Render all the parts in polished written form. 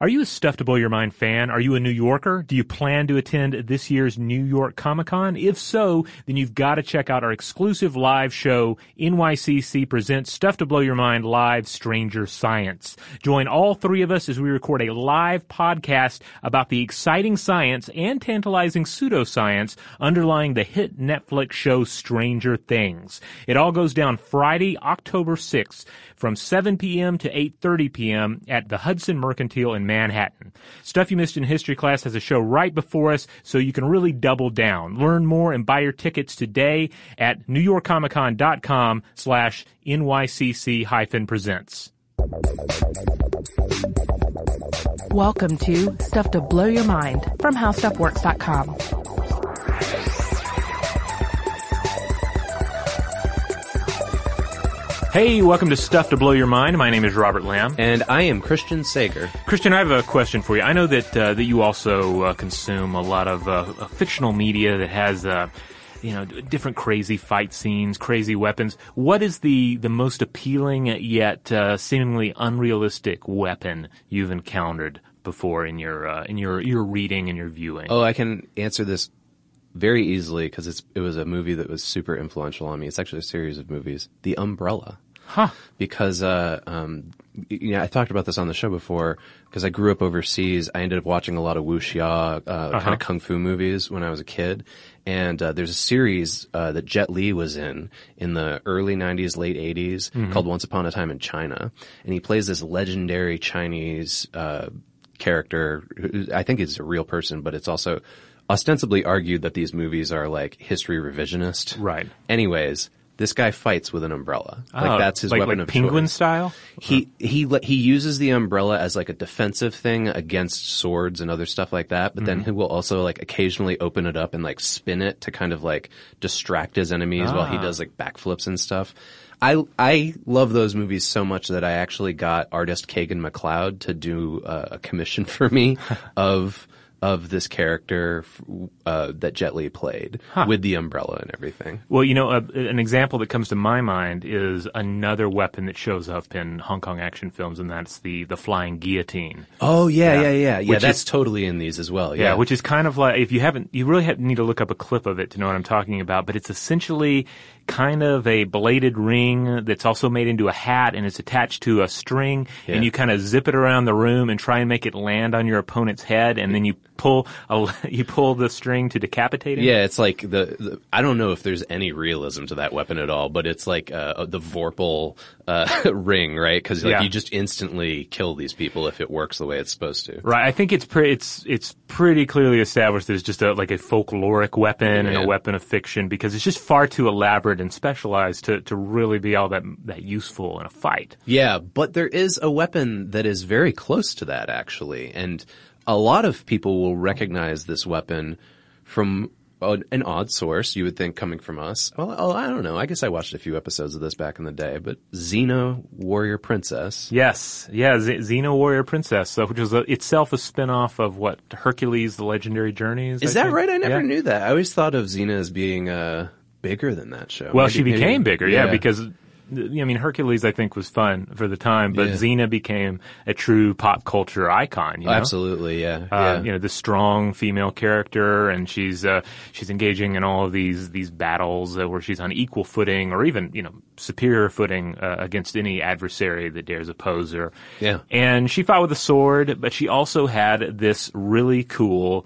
Are you a Stuff to Blow Your Mind fan? Are you a New Yorker? Do you plan to attend this year's New York Comic Con? If so, then you've got to check out our exclusive live show, NYCC Presents Stuff to Blow Your Mind Live Stranger Science. Join all three of us as we record a live podcast about the exciting science and tantalizing pseudoscience underlying the hit Netflix show Stranger Things. It all goes down Friday, October 6th from 7 p.m. to 8:30 p.m. at the Hudson Mercantile in Manhattan. Stuff You Missed in History Class has a show right before us, so you can really double down. Learn more and buy your tickets today at NewYorkComicCon.com/NYCC-presents. Welcome to Stuff to Blow Your Mind from HowStuffWorks.com. Hey, welcome to Stuff to Blow Your Mind. My name is Robert Lamb. And I am Christian Sager. Christian, I have a question for you. I know that you also consume a lot of fictional media that has different crazy fight scenes, crazy weapons. What is the most appealing yet seemingly unrealistic weapon you've encountered before in your reading and your viewing? Oh, I can answer this very easily, because it was a movie that was super influential on me. It's actually a series of movies. The Umbrella. Huh. Because, I talked about this on the show before, because I grew up overseas. I ended up watching a lot of wuxia, kind of kung fu movies when I was a kid. And there's a series that Jet Li was in the early 90s, late 80s, called Once Upon a Time in China. And he plays this legendary Chinese character, who I think is a real person, but it's also ostensibly argued that these movies are like history revisionist. Right. Anyways, this guy fights with an umbrella. Oh, like that's his weapon of choice. Like penguin style? He uses the umbrella as like a defensive thing against swords and other stuff like that, but then he will also like occasionally open it up and like spin it to kind of like distract his enemies while he does like backflips and stuff. I love those movies so much that I actually got artist Kagan McLeod to do a commission for me of this character that Jet Li played with the umbrella and everything. Well, an example that comes to my mind is another weapon that shows up in Hong Kong action films, and that's the flying guillotine. Oh, yeah. Yeah, that's totally in these as well. Yeah, which is kind of like, if you haven't, you really need to look up a clip of it to know what I'm talking about, but it's essentially kind of a bladed ring that's also made into a hat, and it's attached to a string, and you kind of zip it around the room and try and make it land on your opponent's head, and then you pull the string to decapitate him? Yeah, it's like the I don't know if there's any realism to that weapon at all, but it's like the Vorpal ring, right? Because you just instantly kill these people if it works the way it's supposed to. Right. I think it's pretty clearly established there's just a folkloric weapon and a weapon of fiction, because it's just far too elaborate and specialized to really be all that useful in a fight. Yeah, but there is a weapon that is very close to that, actually, and a lot of people will recognize this weapon from an odd source, you would think, coming from us. Well, I don't know. I guess I watched a few episodes of this back in the day, but Xena Warrior Princess. Yes. Yeah, Xena Warrior Princess, so, which was itself a spin-off of, what, Hercules, The Legendary Journey? Is that right? I never knew that. I always thought of Xena as being bigger than that show. Well, she became bigger, because... I mean, Hercules, I think, was fun for the time, but Xena became a true pop culture icon. You know? Oh, absolutely, yeah. You know, the strong female character, and she's engaging in all of these battles where she's on equal footing, or even superior footing against any adversary that dares oppose her. Yeah. And she fought with a sword, but she also had this really cool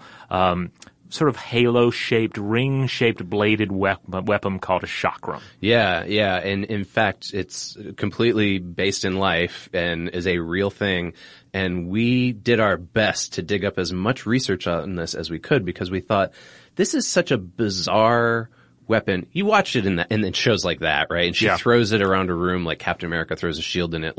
sort of halo-shaped, ring-shaped, bladed weapon called a chakram. Yeah, and in fact, it's completely based in life and is a real thing, and we did our best to dig up as much research on this as we could, because we thought, this is such a bizarre weapon. You watch it in shows like that, right? And she throws it around a room like Captain America throws a shield, and it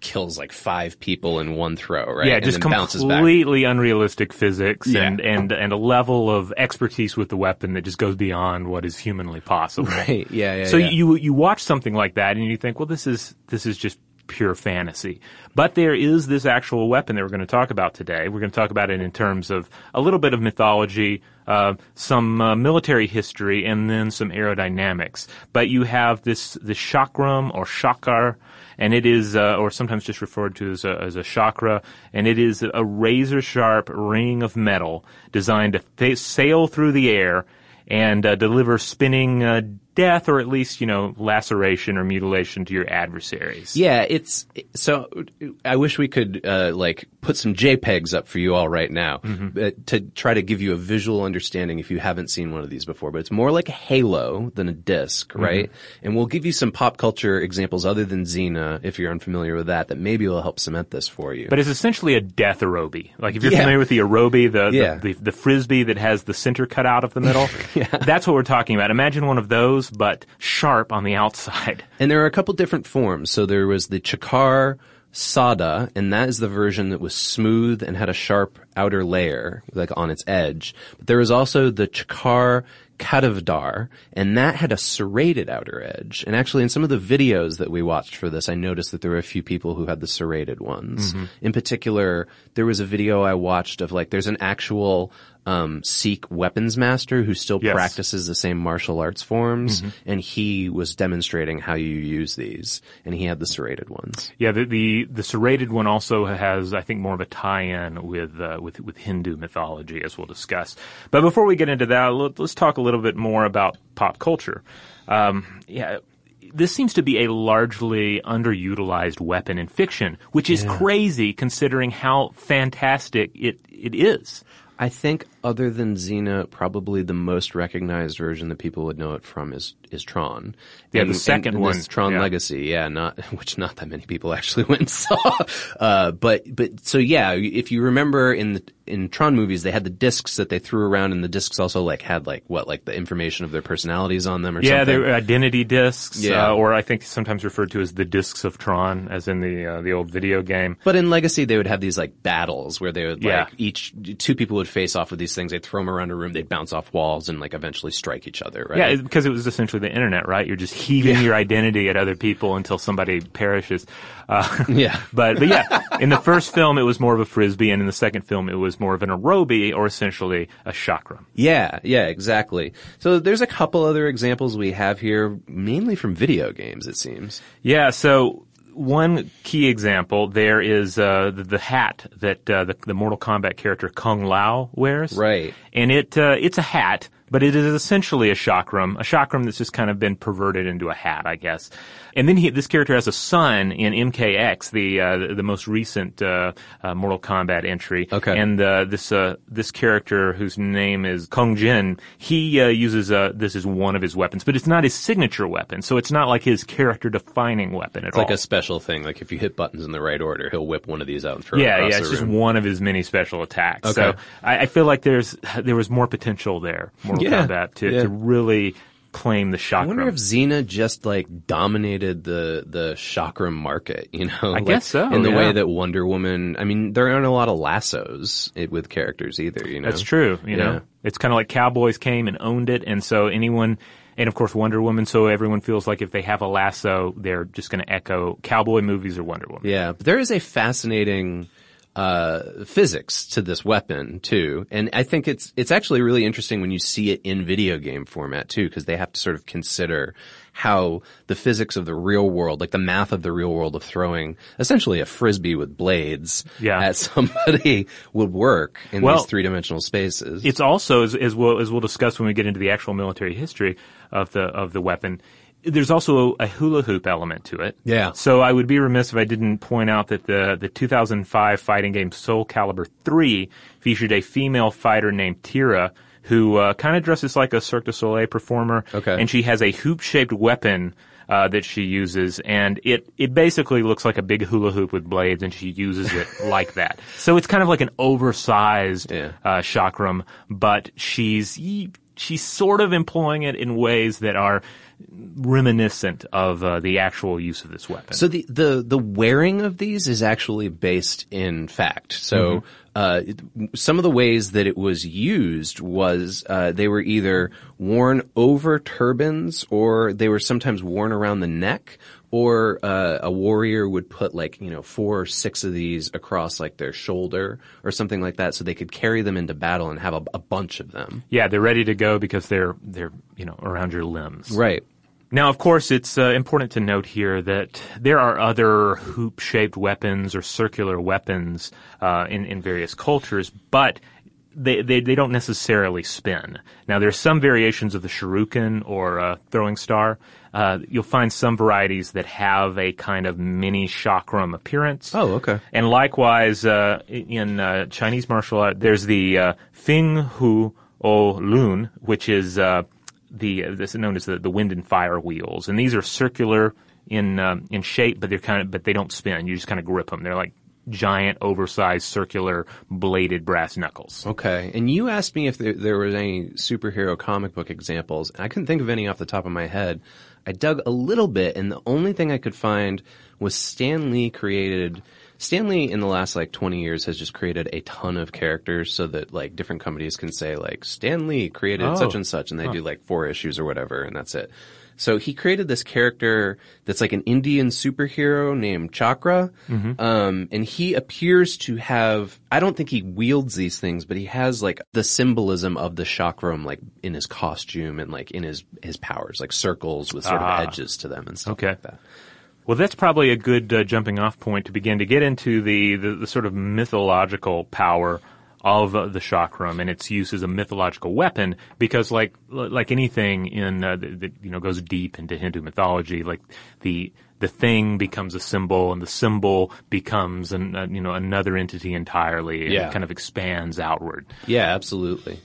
kills 5 people in one throw, right? Yeah, and just completely unrealistic physics and a level of expertise with the weapon that just goes beyond what is humanly possible. Right. Yeah. So you watch something like that and you think, well, this is just pure fantasy. But there is this actual weapon that we're going to talk about today. We're going to talk about it in terms of a little bit of mythology, some military history, and then some aerodynamics. But you have this chakram or chakar, and it is, or sometimes just referred to as a chakra, and it is a razor-sharp ring of metal designed to sail through the air and deliver spinning death, or at least, laceration or mutilation to your adversaries. Yeah, so I wish we could put some JPEGs up for you all right now to try to give you a visual understanding if you haven't seen one of these before. But it's more like a halo than a disc, right? And we'll give you some pop culture examples other than Xena, if you're unfamiliar with that maybe will help cement this for you. But it's essentially a death aerobie. Like, if you're familiar with the aerobie, the frisbee that has the center cut out of the middle, that's what we're talking about. Imagine one of those, but sharp on the outside. And there are a couple different forms. So there was the chakar sada, and that is the version that was smooth and had a sharp outer layer, on its edge. But there was also the chakar kadavdar, and that had a serrated outer edge. And actually, in some of the videos that we watched for this, I noticed that there were a few people who had the serrated ones. In particular, there was a video I watched of, there's an actual Sikh weapons master who still practices the same martial arts forms, and he was demonstrating how you use these, and he had the serrated ones. Yeah, the serrated one also has, I think, more of a tie-in with Hindu mythology, as we'll discuss. But before we get into that, let's talk a little bit more about pop culture. This seems to be a largely underutilized weapon in fiction, which is crazy considering how fantastic it is. I think, other than Xena, probably the most recognized version that people would know it from is Tron. Yeah, the second one, Tron Legacy. Yeah, not that many people actually went and saw. But if you remember in Tron movies, they had the discs that they threw around, and the discs also had the information of their personalities on them, or something. Yeah, they were identity discs, or I think sometimes referred to as the discs of Tron, as in the old video game. But in Legacy, they would have these battles where they would each two people would face off with these things. They'd throw them around a room, they'd bounce off walls, and eventually strike each other, right? Yeah, because it was essentially the internet, right? You're just heaving your identity at other people until somebody perishes. But in the first film, it was more of a frisbee, and in the second film, it was more of an aerobie, or essentially a chakram. Yeah, exactly. So there's a couple other examples we have here, mainly from video games, it seems. Yeah, so one key example there is the hat that the Mortal Kombat character Kung Lao wears. Right. And it's a hat But it is essentially a chakram that's just kind of been perverted into a hat, I guess. And then this character has a son in MKX, the most recent Mortal Kombat entry. Okay. And this character whose name is Kung Jin, he uses this is one of his weapons, but it's not his signature weapon, so it's not like his character-defining weapon at all. It's like a special thing. Like if you hit buttons in the right order, he'll whip one of these out and throw it across the room. Yeah, it's just one of his many special attacks. Okay. So I feel like there was more potential there. Mortal Kombat to really claim the chakram. I wonder if Xena just like dominated the chakram market, you know? I guess so. In the way that Wonder Woman, I mean, there aren't a lot of lassos with characters either, you know? That's true, you know? It's kind of like cowboys came and owned it, and so anyone... And, of course, Wonder Woman, so everyone feels like if they have a lasso, they're just going to echo cowboy movies or Wonder Woman. Yeah, but there is a fascinating... physics to this weapon too, and I think it's actually really interesting when you see it in video game format too, because they have to sort of consider how the physics of the real world, like the math of the real world of throwing essentially a frisbee with blades at somebody would work in these three-dimensional spaces. It's also, as we'll discuss when we get into the actual military history of the weapon, there's also a hula hoop element to it. Yeah. So I would be remiss if I didn't point out that the 2005 fighting game Soul Calibur 3 featured a female fighter named Tira who kind of dresses like a Cirque du Soleil performer. Okay. And she has a hoop-shaped weapon that she uses, and it basically looks like a big hula hoop with blades, and she uses it like that. So it's kind of like an oversized chakram, but she's sort of employing it in ways that are reminiscent of the actual use of this weapon. So the wearing of these is actually based in fact. So some of the ways that it was used was they were either worn over turbans, or they were sometimes worn around the neck, or a warrior would put like, you know, 4 or 6 of these across like their shoulder or something like that, so they could carry them into battle and have a bunch of them. Yeah, they're ready to go because they're you know, around your limbs. Right. Now, of course, it's important to note here that there are other hoop-shaped weapons or circular weapons in various cultures, but they don't necessarily spin. Now, there's some variations of the shuriken or throwing star. You'll find some varieties that have a kind of mini chakram appearance. Oh, okay. And likewise, in Chinese martial art, there's the Fing Hu O Lun, which is this is known as the wind and fire wheels, and these are circular in shape, but they don't spin. You just kind of grip them. They're like giant, oversized, circular, bladed brass knuckles. Okay. And you asked me if there was any superhero comic book examples, and I couldn't think of any off the top of my head. I dug a little bit, and the only thing I could find was Stan Lee in the last, like, 20 years has just created a ton of characters so that, like, different companies can say, like, Stan Lee created such and such, and they do, like, 4 issues or whatever, and that's it. So he created this character that's like an Indian superhero named Chakra, and he appears to have, I don't think he wields these things, but he has like the symbolism of the chakram like in his costume and like in his powers, like circles with sort of edges to them and stuff like that. Well, that's probably a good jumping off point to begin to get into the sort of mythological power of the chakram and its use as a mythological weapon, because like anything in that you know goes deep into Hindu mythology, like the thing becomes a symbol, and the symbol becomes another entity entirely, and it kind of expands outward. Yeah, absolutely.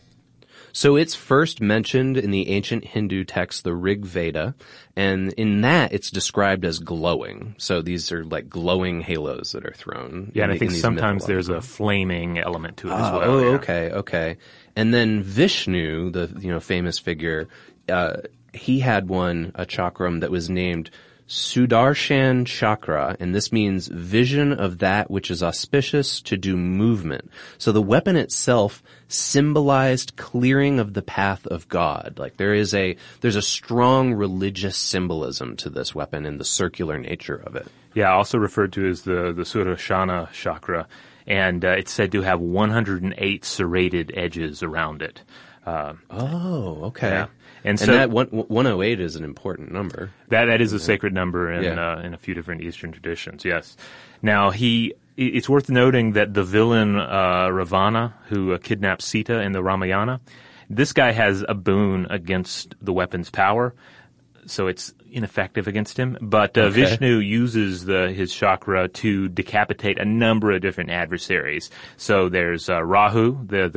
So it's first mentioned in the ancient Hindu text, the Rig Veda, and in that it's described as glowing. So these are like glowing halos that are thrown. Yeah, and I think sometimes there's a flaming element to it as well. Oh, yeah. Okay. And then Vishnu, the famous figure, he had a chakram that was named Sudarshana Chakra, and this means vision of that which is auspicious to do movement. So the weapon itself symbolized clearing of the path of God. Like there's a strong religious symbolism to this weapon and the circular nature of it. Yeah, also referred to as the Sudarshana Chakra, and it's said to have 108 serrated edges around it. Okay. Yeah. And so that 108 is an important number. That is a sacred number in a few different Eastern traditions. Yes. Now it's worth noting that the villain Ravana, who kidnapped Sita in the Ramayana, This guy has a boon against the weapon's power, so it's ineffective against him. But okay. Vishnu uses his chakra to decapitate a number of different adversaries. So there's Rahu, the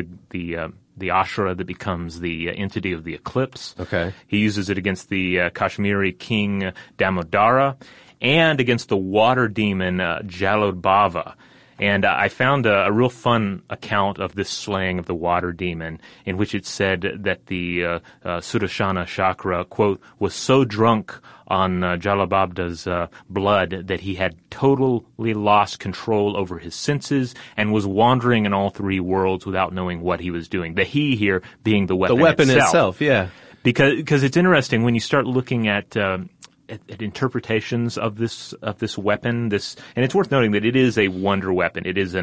Ashura that becomes the entity of the eclipse. Okay. He uses it against the Kashmiri king Damodara and against the water demon Jalodbava. And I found a real fun account of this slaying of the water demon in which it said that the Sudarshana Chakra, quote, was so drunk on Jalababda's blood that he had totally lost control over his senses and was wandering in all three worlds without knowing what he was doing. The he here being the weapon itself. The weapon itself, yeah. Because it's interesting when you start looking at interpretations of this weapon, and it's worth noting that it is a wonder weapon. It is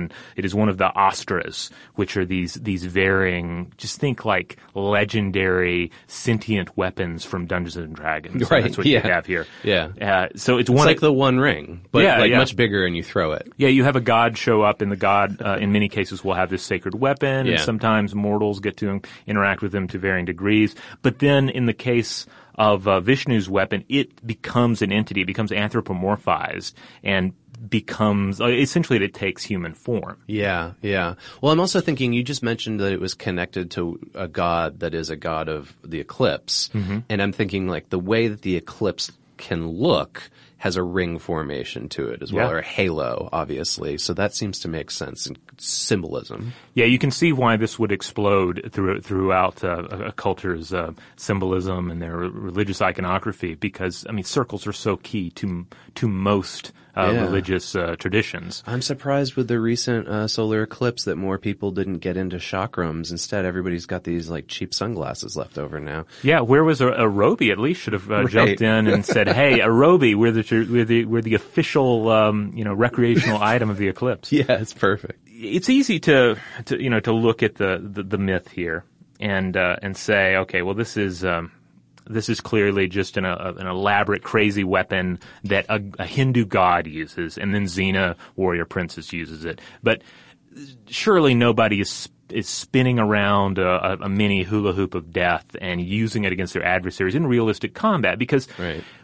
one of the Astras, which are these varying, just think like legendary sentient weapons from Dungeons and Dragons. Right. So that's what you have here. Yeah. So it's like the One Ring, but much bigger, and you throw it. Yeah. You have a god show up, and the god in many cases will have this sacred weapon, and sometimes mortals get to interact with them to varying degrees. But then in the case of Vishnu's weapon, it becomes an entity. It becomes anthropomorphized and becomes essentially that it takes human form. Yeah, yeah. Well, I'm also thinking you just mentioned that it was connected to a god that is a god of the eclipse. Mm-hmm. And I'm thinking like the way that the eclipse can look has a ring formation to it as well, or a halo, obviously. So that seems to make sense in symbolism. Yeah, you can see why this would explode throughout a culture's symbolism and their religious iconography, because, I mean, circles are so key to most religious traditions. I'm surprised with the recent solar eclipse that more people didn't get into chakrams. Instead, everybody's got these like cheap sunglasses left over now. Yeah, where was Arobi? At least should have jumped in and said, "Hey, Arobi, we're the official recreational item of the eclipse." Yeah, it's perfect. It's easy to look at the myth here and say, okay, well this is. This is clearly just an elaborate, crazy weapon that a Hindu god uses, and then Xena, Warrior Princess, uses it. But surely nobody is spinning around a mini hula hoop of death and using it against their adversaries in realistic combat. Because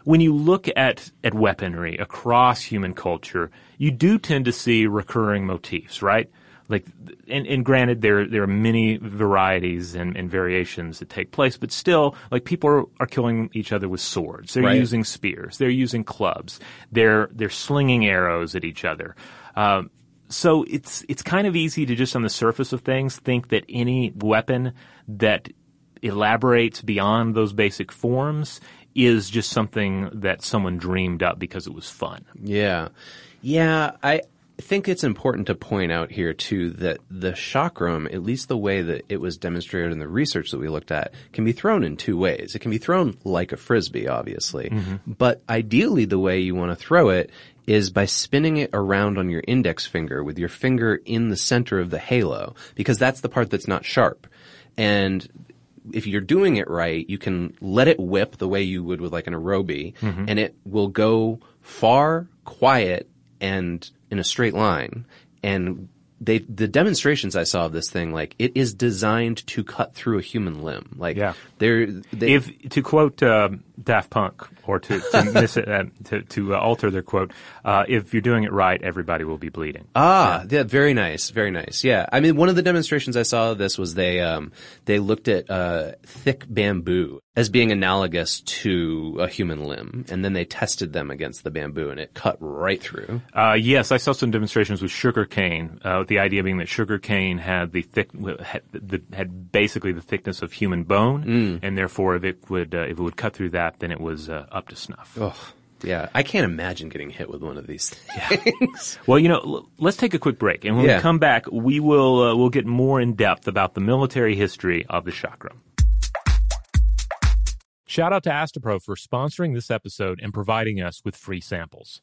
when you look at weaponry across human culture, you do tend to see recurring motifs, right? Like, and granted, there are many varieties and variations that take place, but still, like, people are killing each other with swords. They're using spears. They're using clubs. They're slinging arrows at each other. So it's kind of easy to just on the surface of things think that any weapon that elaborates beyond those basic forms is just something that someone dreamed up because it was fun. Yeah. Yeah, I think it's important to point out here, too, that the chakram, at least the way that it was demonstrated in the research that we looked at, can be thrown in two ways. It can be thrown like a frisbee, obviously. Mm-hmm. But ideally, the way you want to throw it is by spinning it around on your index finger with your finger in the center of the halo, because that's the part that's not sharp. And if you're doing it right, you can let it whip the way you would with like an aerobi, and it will go far, quiet, and in a straight line. And the demonstrations I saw of this thing, like, it is designed to cut through a human limb. Like, if to quote Daft Punk, or to miss it, to alter their quote, if you're doing it right, everybody will be bleeding. Yeah, very nice, very nice. Yeah, I mean, one of the demonstrations I saw of this was they looked at thick bamboo as being analogous to a human limb, and then they tested them against the bamboo, and it cut right through. Yes, I saw some demonstrations with sugarcane. The idea being that sugarcane had had basically the thickness of human bone, and therefore if it would cut through that, then it was up to snuff. Oh, yeah, I can't imagine getting hit with one of these things. Well, let's take a quick break, and when we come back, we will we'll get more in depth about the military history of the chakra. Shout out to Astapro for sponsoring this episode and providing us with free samples.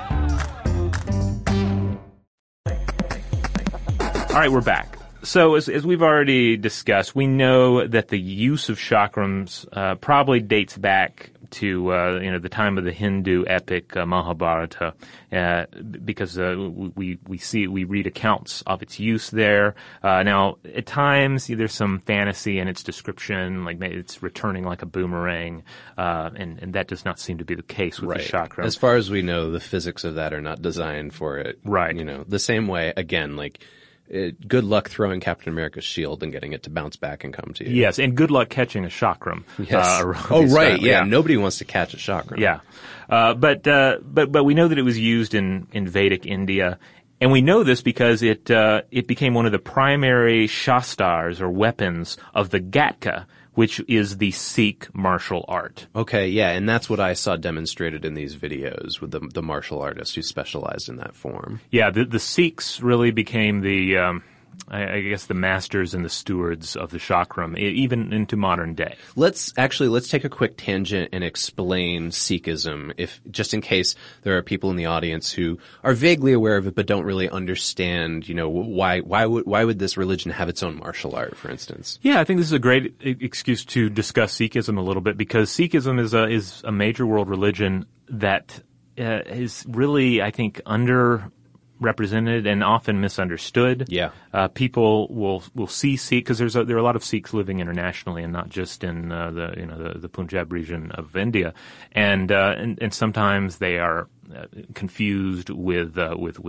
All right, we're back. So as we've already discussed, we know that the use of chakrams probably dates back to the time of the Hindu epic Mahabharata, because we read accounts of its use there. Now, at times there's some fantasy in its description, like it's returning like a boomerang, and that does not seem to be the case with the chakram. As far as we know, the physics of that are not designed for it. Right. You know, the same way again, like. Good luck throwing Captain America's shield and getting it to bounce back and come to you. Yes, and good luck catching a chakram. Yes. Yeah. Nobody wants to catch a chakram. Yeah. But we know that it was used in Vedic India. And we know this because it became one of the primary shastars or weapons of the Gatka, which is the Sikh martial art. Okay, yeah, and that's what I saw demonstrated in these videos with the martial artists who specialized in that form. Yeah, the Sikhs really became the I guess the masters and the stewards of the chakram, even into modern day. Let's take a quick tangent and explain Sikhism, if just in case there are people in the audience who are vaguely aware of it but don't really understand, why would this religion have its own martial art, for instance? Yeah, I think this is a great excuse to discuss Sikhism a little bit, because Sikhism is a major world religion that is really, I think, underrepresented and often misunderstood. Yeah. People will see Sikh, because there are a lot of Sikhs living internationally and not just in the Punjab region of India, and sometimes they are confused with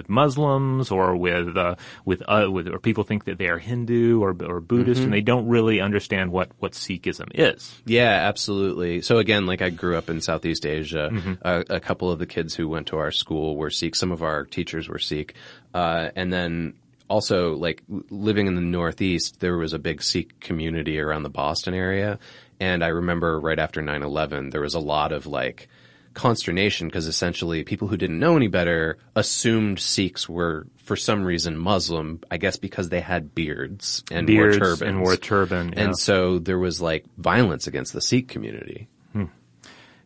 Muslims or or people think that they are Hindu or Buddhist, mm-hmm. and they don't really understand what Sikhism is. Yeah, absolutely. So again, like I grew up in Southeast Asia. Mm-hmm. A couple of the kids who went to our school were Sikh. Some of our teachers were Sikh, and then also, like, living in the Northeast, there was a big Sikh community around the Boston area. And I remember right after 9/11, there was a lot of, like, consternation because essentially people who didn't know any better assumed Sikhs were, for some reason, Muslim, I guess because they had beards wore turbans. And wore a turban. Yeah. And so there was, like, violence against the Sikh community.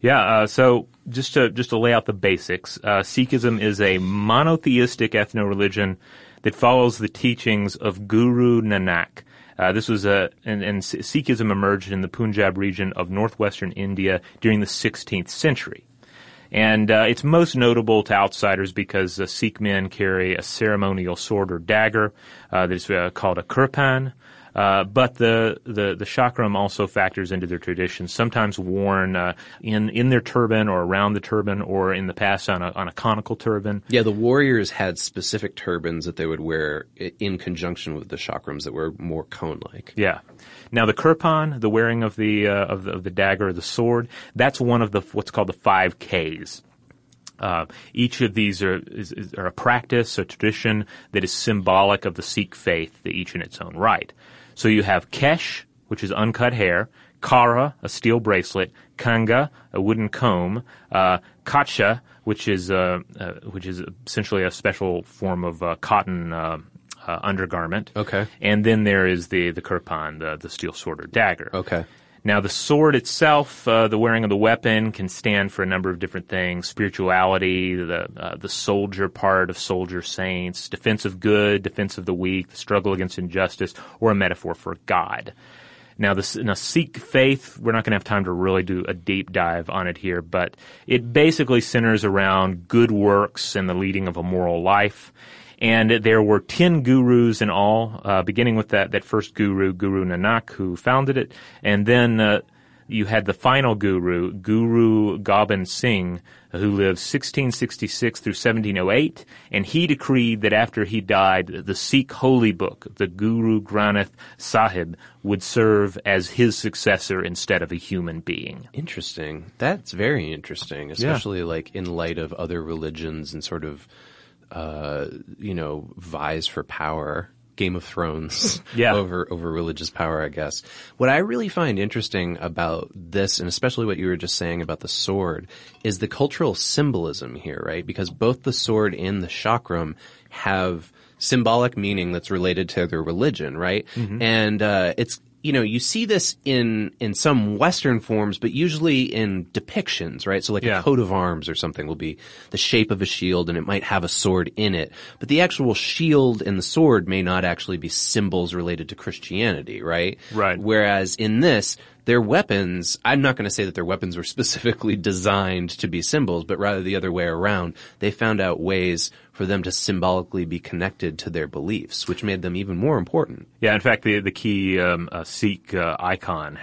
Yeah, so just to lay out the basics, Sikhism is a monotheistic ethno-religion that follows the teachings of Guru Nanak. This was and Sikhism emerged in the Punjab region of northwestern India during the 16th century. And it's most notable to outsiders because Sikh men carry a ceremonial sword or dagger that is called a kirpan. But the chakram also factors into their tradition, sometimes worn in their turban or around the turban or in the past on a conical turban. Yeah, the warriors had specific turbans that they would wear in conjunction with the chakrams that were more cone-like. Yeah. Now the kirpan, the wearing of the dagger or the sword, that's one of what's called the 5 Ks. Each of these are a practice, a tradition that is symbolic of the Sikh faith, each in its own right. So you have kesh, which is uncut hair, kara, a steel bracelet, kanga, a wooden comb, kacha, which is essentially a special form of cotton undergarment. Okay. And then there is the kirpan, the steel sword or dagger. Okay. Now, the sword itself, the wearing of the weapon, can stand for a number of different things: spirituality, the soldier part of soldier saints, defense of good, defense of the weak, the struggle against injustice, or a metaphor for God. Now, the Sikh faith, we're not going to have time to really do a deep dive on it here, but it basically centers around good works and the leading of a moral life. And there were 10 gurus in all, beginning with that first guru, Guru Nanak, who founded it. And then you had the final guru, Guru Gobind Singh, who lived 1666 through 1708. And he decreed that after he died, the Sikh holy book, the Guru Granth Sahib, would serve as his successor instead of a human being. Interesting. That's very interesting, especially like in light of other religions and sort of vies for power, Game of Thrones over religious power, I guess. What I really find interesting about this, and especially what you were just saying about the sword, is the cultural symbolism here, right? Because both the sword and the chakram have symbolic meaning that's related to their religion, right? Mm-hmm. And it's, you know, you see this in some Western forms, but usually in depictions, right? So like a coat of arms or something will be the shape of a shield and it might have a sword in it. But the actual shield and the sword may not actually be symbols related to Christianity, right? Right. Whereas in this, their weapons, I'm not going to say that their weapons were specifically designed to be symbols, but rather the other way around. They found out ways for them to symbolically be connected to their beliefs, which made them even more important. Yeah, in fact, the key Sikh icon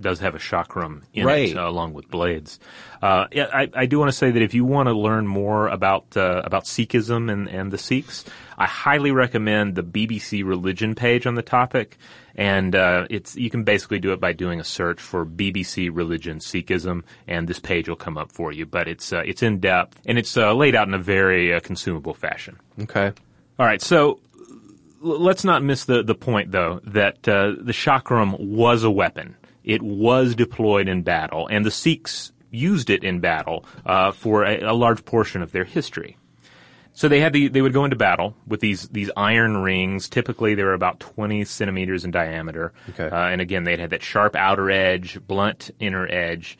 does have a chakram in it, along with blades. I do want to say that if you want to learn more about Sikhism and the Sikhs, I highly recommend the BBC Religion page on the topic. And you can basically do it by doing a search for BBC Religion Sikhism, and this page will come up for you. But it's in depth, and it's laid out in a very consumable fashion. Okay. All right. So let's not miss the point, though, that the chakram was a weapon. It was deployed in battle, and the Sikhs used it in battle for a large portion of their history. So they would go into battle with these iron rings. Typically, they were about 20 centimeters in diameter. Okay. And again, they'd had that sharp outer edge, blunt inner edge.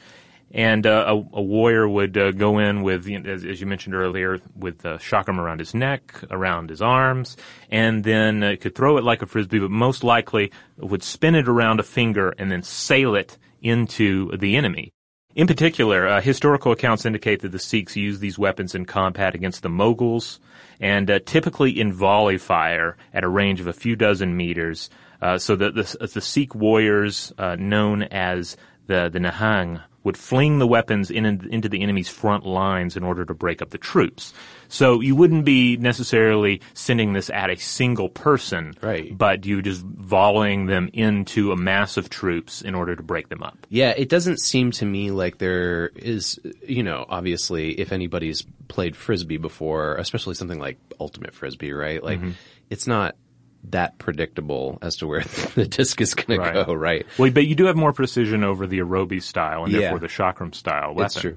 And a warrior would go in with, as you mentioned earlier, with a chakram around his neck, around his arms, and then could throw it like a frisbee, but most likely would spin it around a finger and then sail it into the enemy. In particular, historical accounts indicate that the Sikhs used these weapons in combat against the Mughals, and typically in volley fire at a range of a few dozen meters. So the Sikh warriors, known as the Nahang, would fling the weapons into the enemy's front lines in order to break up the troops. So you wouldn't be necessarily sending this at a single person, right, but you just volleying them into a mass of troops in order to break them up. Yeah, it doesn't seem to me like there is, obviously if anybody's played Frisbee before, especially something like Ultimate Frisbee, right? Like, it's not that predictable as to where the disc is going to go, right? Well, but you do have more precision over the Arobi style and therefore the Chakram style weapon. That's true.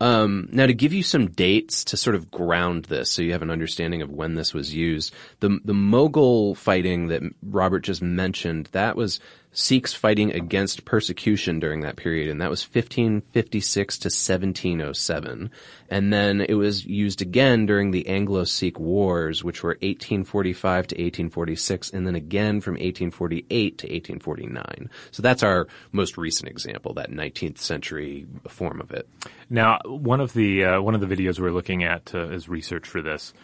Now, to give you some dates to sort of ground this so you have an understanding of when this was used, the Mughal fighting that Robert just mentioned, that was Sikhs fighting against persecution during that period, and that was 1556 to 1707. And then it was used again during the Anglo-Sikh Wars, which were 1845 to 1846, and then again from 1848 to 1849. So that's our most recent example, that 19th century form of it. Now, one of the videos we're looking at is research for this,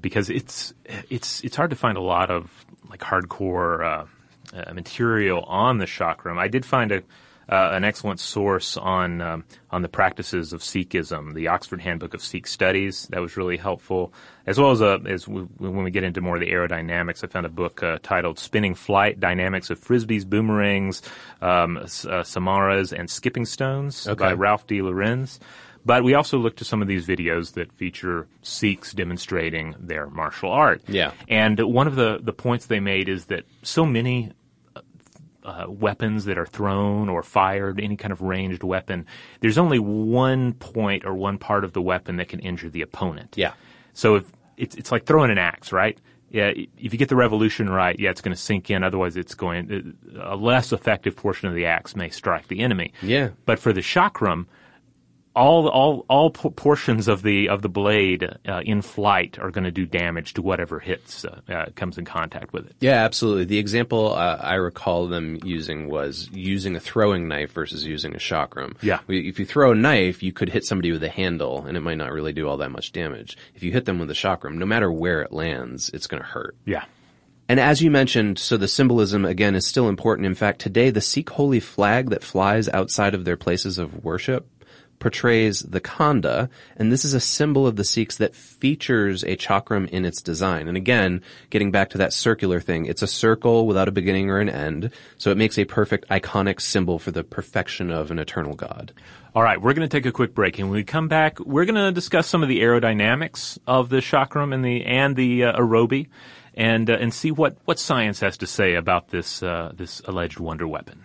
because it's hard to find a lot of like hardcore material on the chakram. I did find an excellent source on the practices of Sikhism, the Oxford Handbook of Sikh Studies. That was really helpful, as well as when we get into more of the aerodynamics. I found a book titled "Spinning Flight: Dynamics of Frisbees, Boomerangs, Samaras, and Skipping Stones" by Ralph D. Lorenz. But we also looked to some of these videos that feature Sikhs demonstrating their martial art. Yeah, and one of the points they made is that so many weapons that are thrown or fired, any kind of ranged weapon, there's only one point or one part of the weapon that can injure the opponent. Yeah. So if it's like throwing an axe, right? Yeah. If you get the revolution right, it's going to sink in. Otherwise, a less effective portion of the axe may strike the enemy. Yeah. But for the chakram, all portions of the blade in flight are going to do damage to whatever hits comes in contact with it. Yeah, absolutely. The example I recall them using was using a throwing knife versus using a chakram. Yeah. If you throw a knife, you could hit somebody with a handle, and it might not really do all that much damage. If you hit them with a chakram, no matter where it lands, it's going to hurt. Yeah. And as you mentioned, so the symbolism, again, is still important. In fact, today, the Sikh holy flag that flies outside of their places of worship portrays the khanda, and this is a symbol of the Sikhs that features a chakram in its design. And again, getting back to that circular thing, it's a circle without a beginning or an end, so it makes a perfect iconic symbol for the perfection of an eternal God. All right, we're going to take a quick break, and when we come back, we're going to discuss some of the aerodynamics of the chakram and the aerobi, and see what science has to say about this alleged wonder weapon.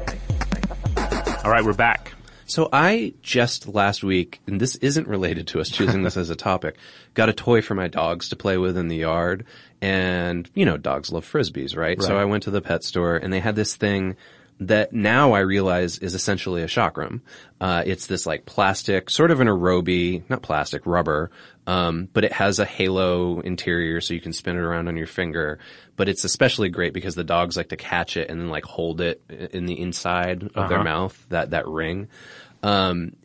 All right, we're back. So I just last week, and this isn't related to us choosing this as a topic, got a toy for my dogs to play with in the yard. And, you know, dogs love Frisbees, right? So I went to the pet store and they had this thing that now I realize is essentially a chakram. It's this like plastic, sort of an aerobi, not plastic, rubber, but it has a halo interior so you can spin it around on your finger. But it's especially great because the dogs like to catch it and then like hold it in the inside of their mouth, that ring.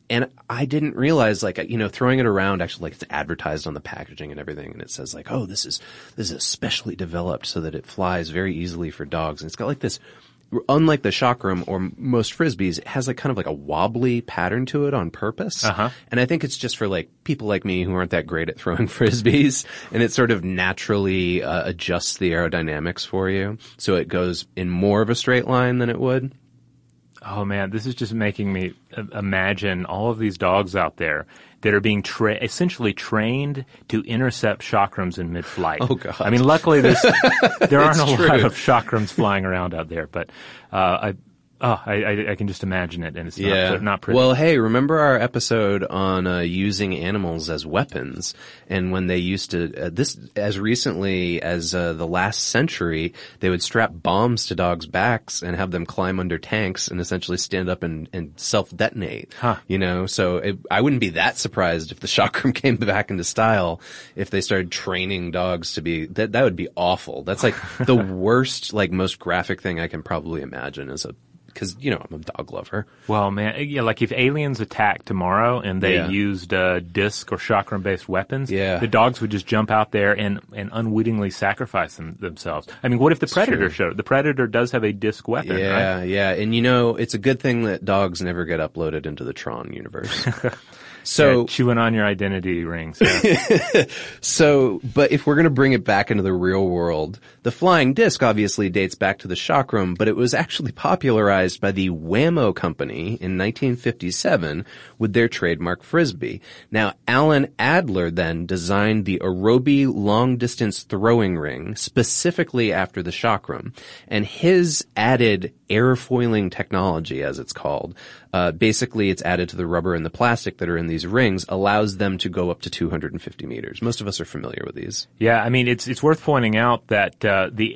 And I didn't realize, like, you know, throwing it around, actually, like, it's advertised on the packaging and everything. And it says, like, oh, this is especially developed so that it flies very easily for dogs. And it's got like this, unlike the chakram or most Frisbees, it has like kind of like a wobbly pattern to it on purpose. And I think it's just for like people like me who aren't that great at throwing Frisbees, and it sort of naturally adjusts the aerodynamics for you. So it goes in more of a straight line than it would. Oh man, this is just making me imagine all of these dogs out there that are being essentially trained to intercept chakrams in mid-flight. Oh, God. I mean, luckily there aren't a lot of chakrams flying around out there, but I can just imagine it, and it's not pretty. Well, hey, remember our episode on using animals as weapons, and when they used to this as recently as the last century, they would strap bombs to dogs' backs and have them climb under tanks and essentially stand up and self-detonate. You know, so I wouldn't be that surprised if the chakram came back into style if they started training dogs to be that would be awful. That's like the worst, like most graphic thing I can probably imagine is because, you know, I'm a dog lover. Well, man, yeah, like if aliens attacked tomorrow and they used disc or chakram-based weapons, the dogs would just jump out there and unwittingly sacrifice themselves. I mean, what if the predator showed? The predator does have a disc weapon, right? Yeah, and you know, it's a good thing that dogs never get uploaded into the Tron universe. So chewing on your identity rings. Yeah. So, but if we're going to bring it back into the real world, the flying disc obviously dates back to the chakram, but it was actually popularized by the Whammo Company in 1957 with their trademark Frisbee. Now, Alan Adler then designed the Aerobi long-distance throwing ring specifically after the chakram, and his added airfoiling technology, as it's called, basically it's added to the rubber and the plastic that are in these rings, allows them to go up to 250 meters. Most of us are familiar with these. Yeah, I mean, it's worth pointing out that the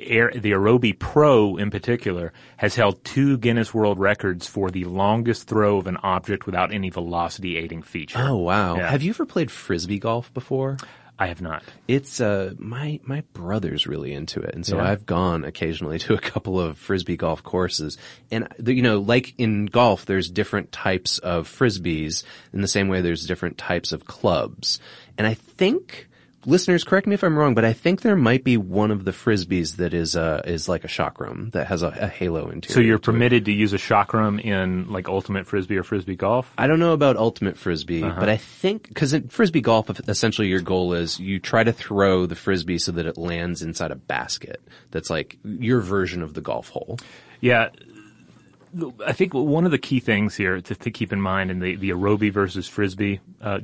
Aerobi Pro in particular has held 2 Guinness World Records for the longest throw of an object without any velocity aiding feature. Oh, wow. Yeah. Have you ever played Frisbee golf before? I have not. It's my brother's really into it, and so I've gone occasionally to a couple of Frisbee golf courses. And you know, like in golf, there's different types of Frisbees. In the same way, there's different types of clubs. And I think, listeners, correct me if I'm wrong, but I think there might be one of the Frisbees that is like a chakram that has a halo interior. So you're permitted to use a chakram in like Ultimate Frisbee or Frisbee Golf? I don't know about Ultimate Frisbee, but I think, because in Frisbee Golf, essentially your goal is you try to throw the Frisbee so that it lands inside a basket. That's like your version of the golf hole. Yeah. I think one of the key things here to keep in mind in the Aerobi versus Frisbee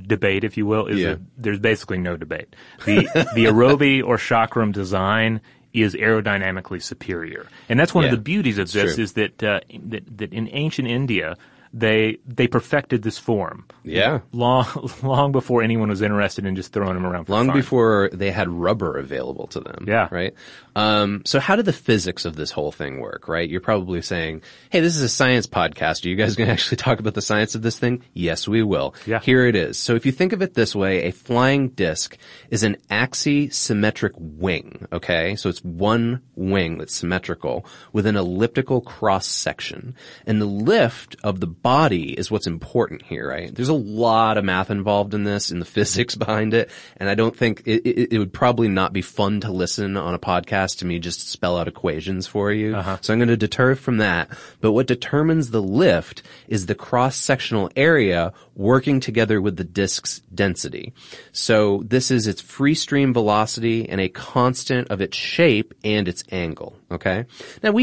debate, if you will, is that there's basically no debate. The Aerobi or chakram design is aerodynamically superior. And that's one of the beauties of this is that in ancient India, they perfected this form. Yeah. Long before anyone was interested in just throwing them around for fun. Long before they had rubber available to them. Yeah. Right? So how did the physics of this whole thing work, right? You're probably saying, hey, this is a science podcast. Are you guys going to actually talk about the science of this thing? Yes, we will. Yeah. Here it is. So if you think of it this way, a flying disc is an axisymmetric wing, okay? So it's one wing that's symmetrical with an elliptical cross-section. And the lift of the body is what's important here, right? There's a lot of math involved in this and the physics behind it, and I don't think it would probably not be fun to listen on a podcast to me just spell out equations for you. Uh-huh. So I'm going to deter from that. But what determines the lift is the cross-sectional area working together with the disk's density. So this is its free stream velocity and a constant of its shape and its angle, okay? Now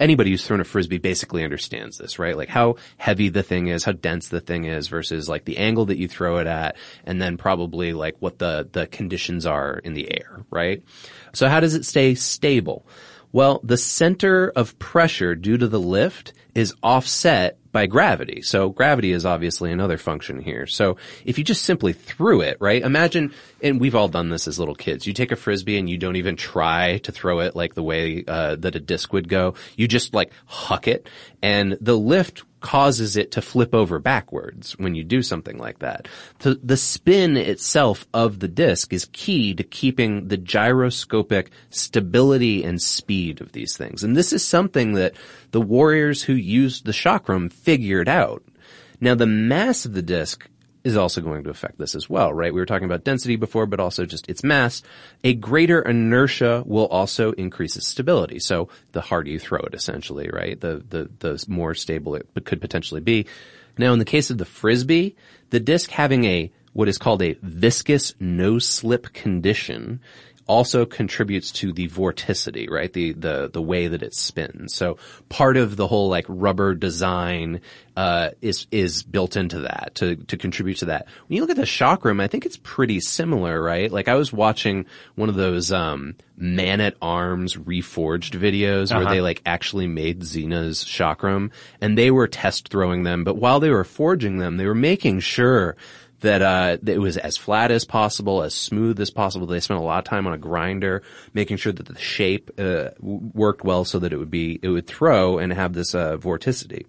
anybody who's thrown a frisbee basically understands this, right? Like how heavy the thing is, how dense the thing is versus like the angle that you throw it at, and then probably like what the conditions are in the air, right? So how does it stay stable? Well, the center of pressure due to the lift is offset by gravity. So gravity is obviously another function here. So if you just simply threw it, right? Imagine, and we've all done this as little kids, you take a frisbee and you don't even try to throw it like the way that a disc would go. You just like huck it, and the lift causes it to flip over backwards when you do something like that. The spin itself of the disc is key to keeping the gyroscopic stability and speed of these things. And this is something that the warriors who used the chakram figured out. Now, the mass of the disc is also going to affect this as well, right? We were talking about density before, but also just its mass. A greater inertia will also increase its stability. So the harder you throw it, essentially, right? The more stable it could potentially be. Now, in the case of the frisbee, the disc having what is called a viscous no-slip condition also contributes to the vorticity, right? The way that it spins. So part of the whole like rubber design is built into that to contribute to that. When you look at the chakram, I think it's pretty similar, right? Like I was watching one of those Man at Arms reforged videos where they like actually made Xena's chakram, and they were test throwing them, but while they were forging them, they were making sure that it was as flat as possible, as smooth as possible. They spent a lot of time on a grinder, making sure that the shape worked well so that it would throw and have this vorticity.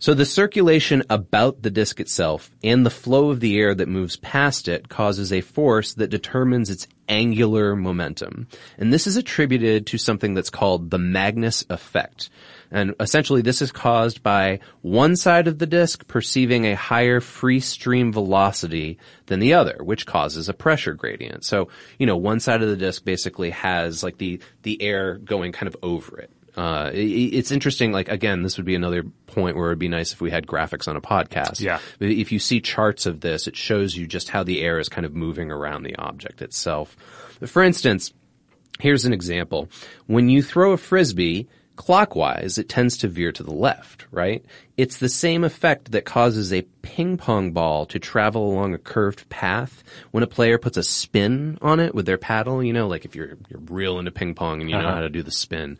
So the circulation about the disc itself and the flow of the air that moves past it causes a force that determines its angular momentum. And this is attributed to something that's called the Magnus effect. And essentially this is caused by one side of the disc perceiving a higher free stream velocity than the other, which causes a pressure gradient. So, you know, one side of the disc basically has like the air going kind of over it. It's interesting, like, again, this would be another point where it would be nice if we had graphics on a podcast. Yeah. But if you see charts of this, it shows you just how the air is kind of moving around the object itself. For instance, here's an example. When you throw a frisbee clockwise, it tends to veer to the left, right? It's the same effect that causes a ping pong ball to travel along a curved path when a player puts a spin on it with their paddle. You know, like if you're real into ping pong and you know how to do the spin.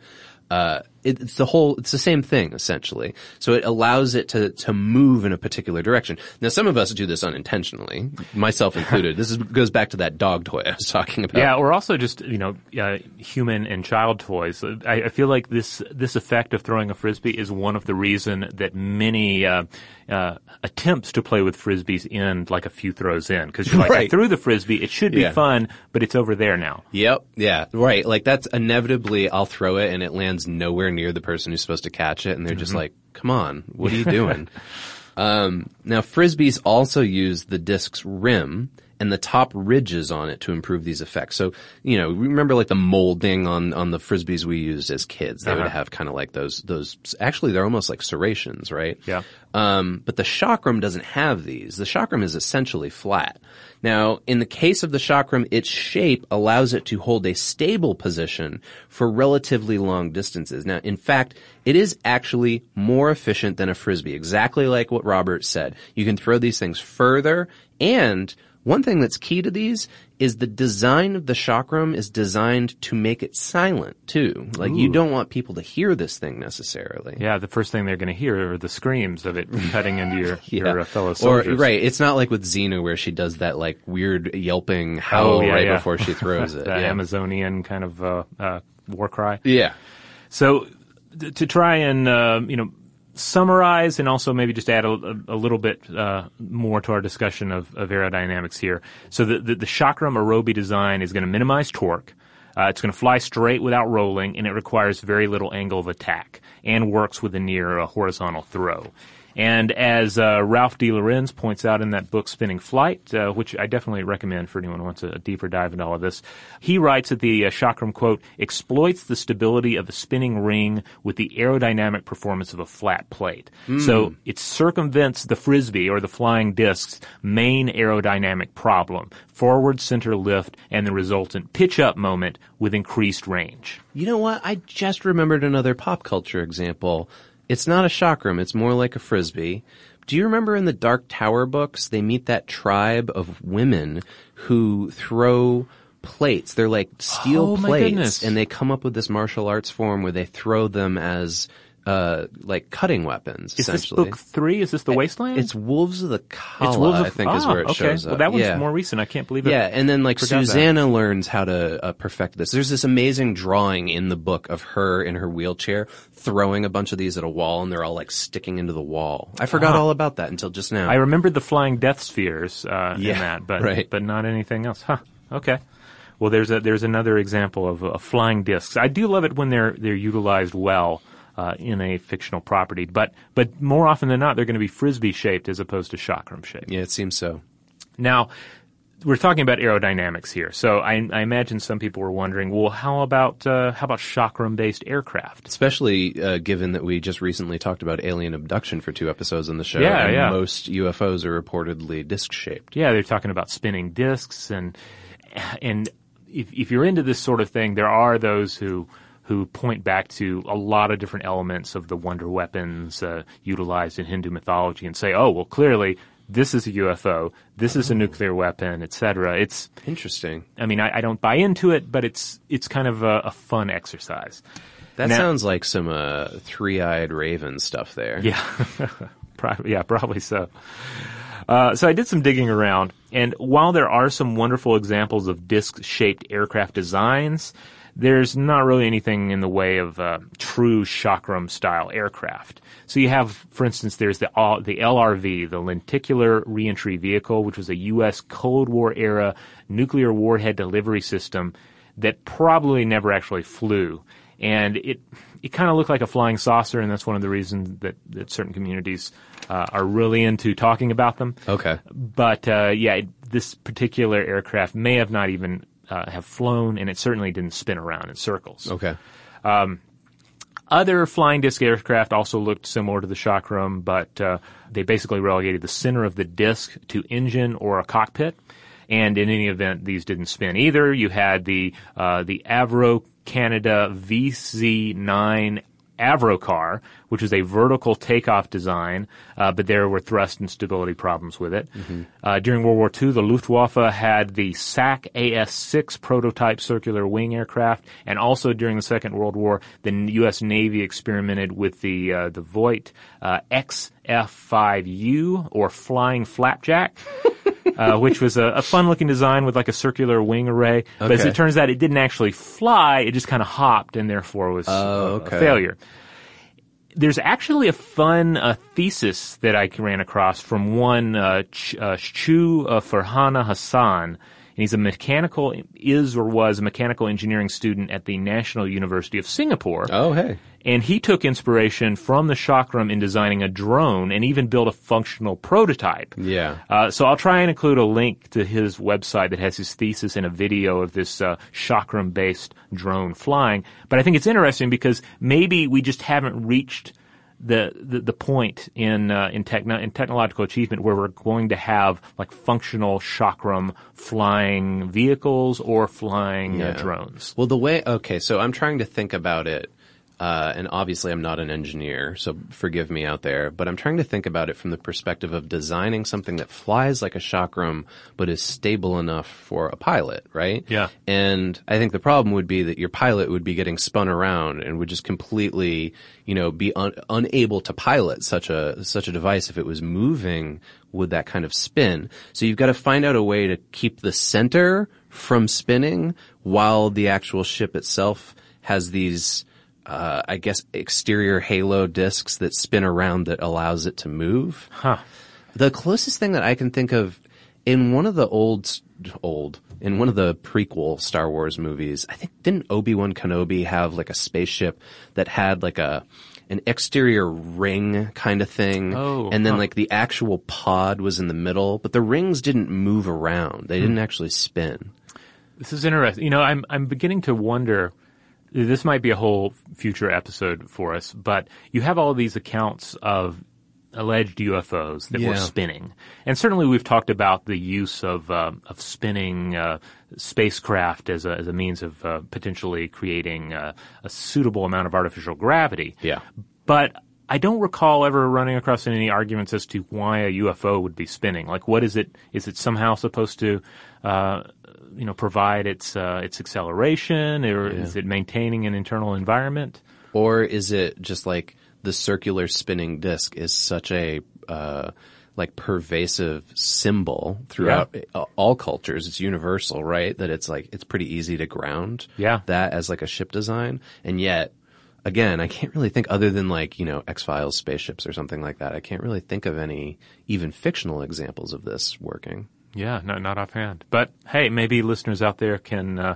It's the same thing essentially. So it allows it to move in a particular direction. Now, some of us do this unintentionally, myself included. This goes back to that dog toy I was talking about. Yeah, or also just human and child toys. I feel like this effect of throwing a frisbee is one of the reason that many attempts to play with frisbees end like a few throws in, because you're like, right. I threw the frisbee, it should be fun, but it's over there now. Yep, yeah, right. Like that's inevitably, I'll throw it and it lands nowhere near the person who's supposed to catch it, and they're just like, come on, what are you doing? Now, frisbees also use the disc's rim and the top ridges on it to improve these effects. So, you know, remember like the molding on the frisbees we used as kids? They would have kind of like those actually they're almost like serrations, right? Yeah. But the chakram doesn't have these. The chakram is essentially flat. Now, in the case of the chakram, its shape allows it to hold a stable position for relatively long distances. Now, in fact, it is actually more efficient than a frisbee, exactly like what Robert said. You can throw these things further and One thing that's key to these is the design of the chakram is designed to make it silent, too. Like, you don't want people to hear this thing necessarily. Yeah, the first thing they're going to hear are the screams of it cutting into your fellow soldiers. Or, right, it's not like with Xena where she does that, like, weird yelping howl before she throws it. Amazonian kind of war cry. Yeah. So, to try and, summarize and also maybe just add a little bit more to our discussion of aerodynamics here. So the chakram aerobie design is going to minimize torque. It's going to fly straight without rolling, and it requires very little angle of attack and works with a near horizontal throw. And as Ralph D. Lorenz points out in that book Spinning Flight, which I definitely recommend for anyone who wants a deeper dive into all of this, he writes that the chakram, quote, exploits the stability of a spinning ring with the aerodynamic performance of a flat plate. So it circumvents the frisbee or the flying disc's main aerodynamic problem, forward center lift and the resultant pitch-up moment with increased range. You know what? I just remembered another pop culture example. It's not a chakram. It's more like a frisbee. Do you remember in the Dark Tower books, they meet that tribe of women who throw plates. They're like steel plates, and they come up with this martial arts form where they throw them as like cutting weapons, essentially. Is this book 3? Is this The Wasteland? It's Wolves of the Kala, I think, is where it shows up. Well, that one's more recent. I can't believe it. Yeah, and then like Susanna learns how to perfect this. There's this amazing drawing in the book of her in her wheelchair throwing a bunch of these at a wall, and they're all like sticking into the wall. I forgot all about that until just now. I remembered the flying death spheres in that, but not anything else. Huh. Okay. Well, there's another example of flying discs. I do love it when they're utilized well. In a fictional property. But more often than not, they're going to be frisbee-shaped as opposed to chakram-shaped. Yeah, it seems so. Now, we're talking about aerodynamics here. So I imagine some people were wondering, well, how about chakram-based aircraft? Especially given that we just recently talked about alien abduction for 2 episodes on the show. Yeah, and most UFOs are reportedly disc-shaped. Yeah, they're talking about spinning discs. And if you're into this sort of thing, there are those who point back to a lot of different elements of the wonder weapons utilized in Hindu mythology and say, oh, well, clearly this is a UFO, this is a nuclear weapon, etc. It's interesting. I mean, I don't buy into it, but it's kind of a fun exercise. That sounds like some three-eyed raven stuff there. Yeah, probably so. So I did some digging around, and while there are some wonderful examples of disc-shaped aircraft designs, there's not really anything in the way of true chakram-style aircraft. So you have, for instance, there's the LRV, the Lenticular Reentry Vehicle, which was a U.S. Cold War-era nuclear warhead delivery system that probably never actually flew. And it kind of looked like a flying saucer, and that's one of the reasons that certain communities are really into talking about them. Okay. But, this particular aircraft may have not even have flown, and it certainly didn't spin around in circles. Okay. Other flying disc aircraft also looked similar to the chakram, but they basically relegated the center of the disc to engine or a cockpit, and in any event, these didn't spin either. You had the Avro Canada VC9 Avrocar, which is a vertical takeoff design, but there were thrust and stability problems with it. Mm-hmm. During World War II, the Luftwaffe had the SAC AS-6 prototype circular wing aircraft, and also during the Second World War, the U.S. Navy experimented with the Voight XF-5U, or Flying Flapjack, which was a fun-looking design with like a circular wing array. Okay. But as it turns out, it didn't actually fly. It just kind of hopped and therefore was a failure. There's actually a fun thesis that I ran across from one Chu Farhana Hassan, and he's was a mechanical engineering student at the National University of Singapore. Oh, hey. And he took inspiration from the chakram in designing a drone and even built a functional prototype. Yeah. So I'll try and include a link to his website that has his thesis and a video of this chakram-based drone flying. But I think it's interesting because maybe we just haven't reached the point in technological achievement where we're going to have like functional chakram flying vehicles or flying drones. Well, so I'm trying to think about it. And obviously I'm not an engineer, so forgive me out there, but I'm trying to think about it from the perspective of designing something that flies like a chakram but is stable enough for a pilot, right? Yeah. And I think the problem would be that your pilot would be getting spun around and would just completely, you know, be unable to pilot such a device if it was moving with that kind of spin. So you've got to find out a way to keep the center from spinning while the actual ship itself has these I guess exterior halo discs that spin around that allows it to move. Huh. The closest thing that I can think of in one of the in one of the prequel Star Wars movies, I think didn't Obi-Wan Kenobi have like a spaceship that had like an exterior ring kind of thing? Oh, and then like the actual pod was in the middle, but the rings didn't move around. They didn't actually spin. This is interesting. You know, I'm beginning to wonder. This might be a whole future episode for us, but you have all these accounts of alleged UFOs that were spinning. And certainly we've talked about the use of spinning spacecraft as a means of potentially creating a suitable amount of artificial gravity. Yeah. But I don't recall ever running across any arguments as to why a UFO would be spinning. Like, what is it? Is it somehow supposed to provide its acceleration, or is it maintaining an internal environment? Or is it just like the circular spinning disc is such a pervasive symbol throughout all cultures? It's universal, right? That it's like it's pretty easy to ground that as like a ship design. And yet, again, I can't really think, other than like, you know, X-Files spaceships or something like that, I can't really think of any even fictional examples of this working. Yeah, not offhand. But hey, maybe listeners out there can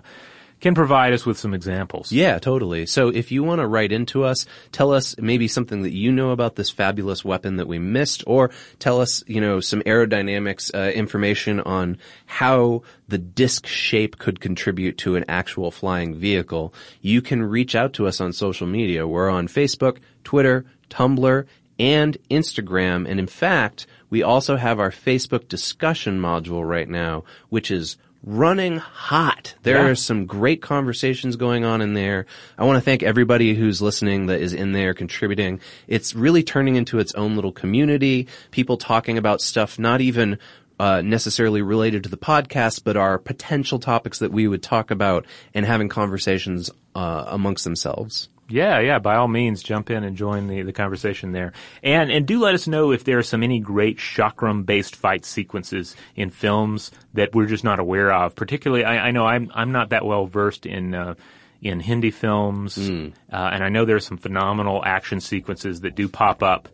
provide us with some examples. Yeah, totally. So if you want to write into us, tell us maybe something that you know about this fabulous weapon that we missed, or tell us, you know, some aerodynamics information on how the disc shape could contribute to an actual flying vehicle. You can reach out to us on social media. We're on Facebook, Twitter, Tumblr, and Instagram. And in fact, we also have our Facebook discussion module right now, which is running hot. There are some great conversations going on in there. I want to thank everybody who's listening that is in there contributing. It's really turning into its own little community, people talking about stuff not even necessarily related to the podcast, but are potential topics that we would talk about, and having conversations amongst themselves. Yeah. By all means, jump in and join the conversation there. And do let us know if there are any great chakram-based fight sequences in films that we're just not aware of. Particularly, I know I'm not that well versed in Hindi films, and I know there are some phenomenal action sequences that do pop up.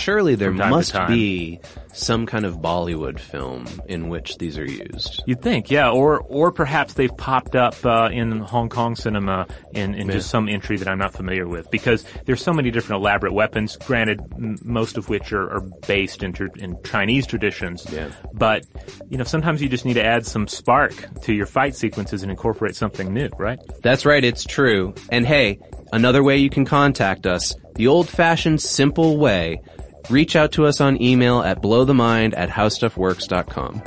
Surely there must be some kind of Bollywood film in which these are used. You'd think, or perhaps they've popped up in Hong Kong cinema in just some entry that I'm not familiar with, because there's so many different elaborate weapons, granted most of which are based in Chinese traditions. Yeah. But, you know, sometimes you just need to add some spark to your fight sequences and incorporate something new, right? That's right, it's true. And hey, another way you can contact us, the old-fashioned, simple way. Reach out to us on email at blowthemind@howstuffworks.com.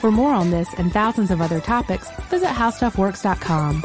For more on this and thousands of other topics, visit howstuffworks.com.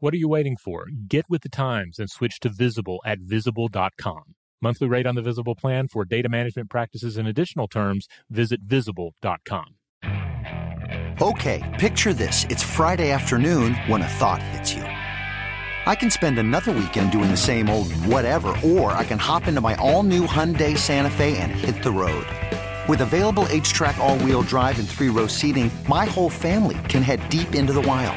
What are you waiting for? Get with the times and switch to Visible at Visible.com. Monthly rate on the Visible plan. For data management practices and additional terms, visit visible.com. Okay, picture this. It's Friday afternoon when a thought hits you. I can spend another weekend doing the same old whatever, or I can hop into my all-new Hyundai Santa Fe and hit the road. With available H-Track all-wheel drive and three-row seating, my whole family can head deep into the wild.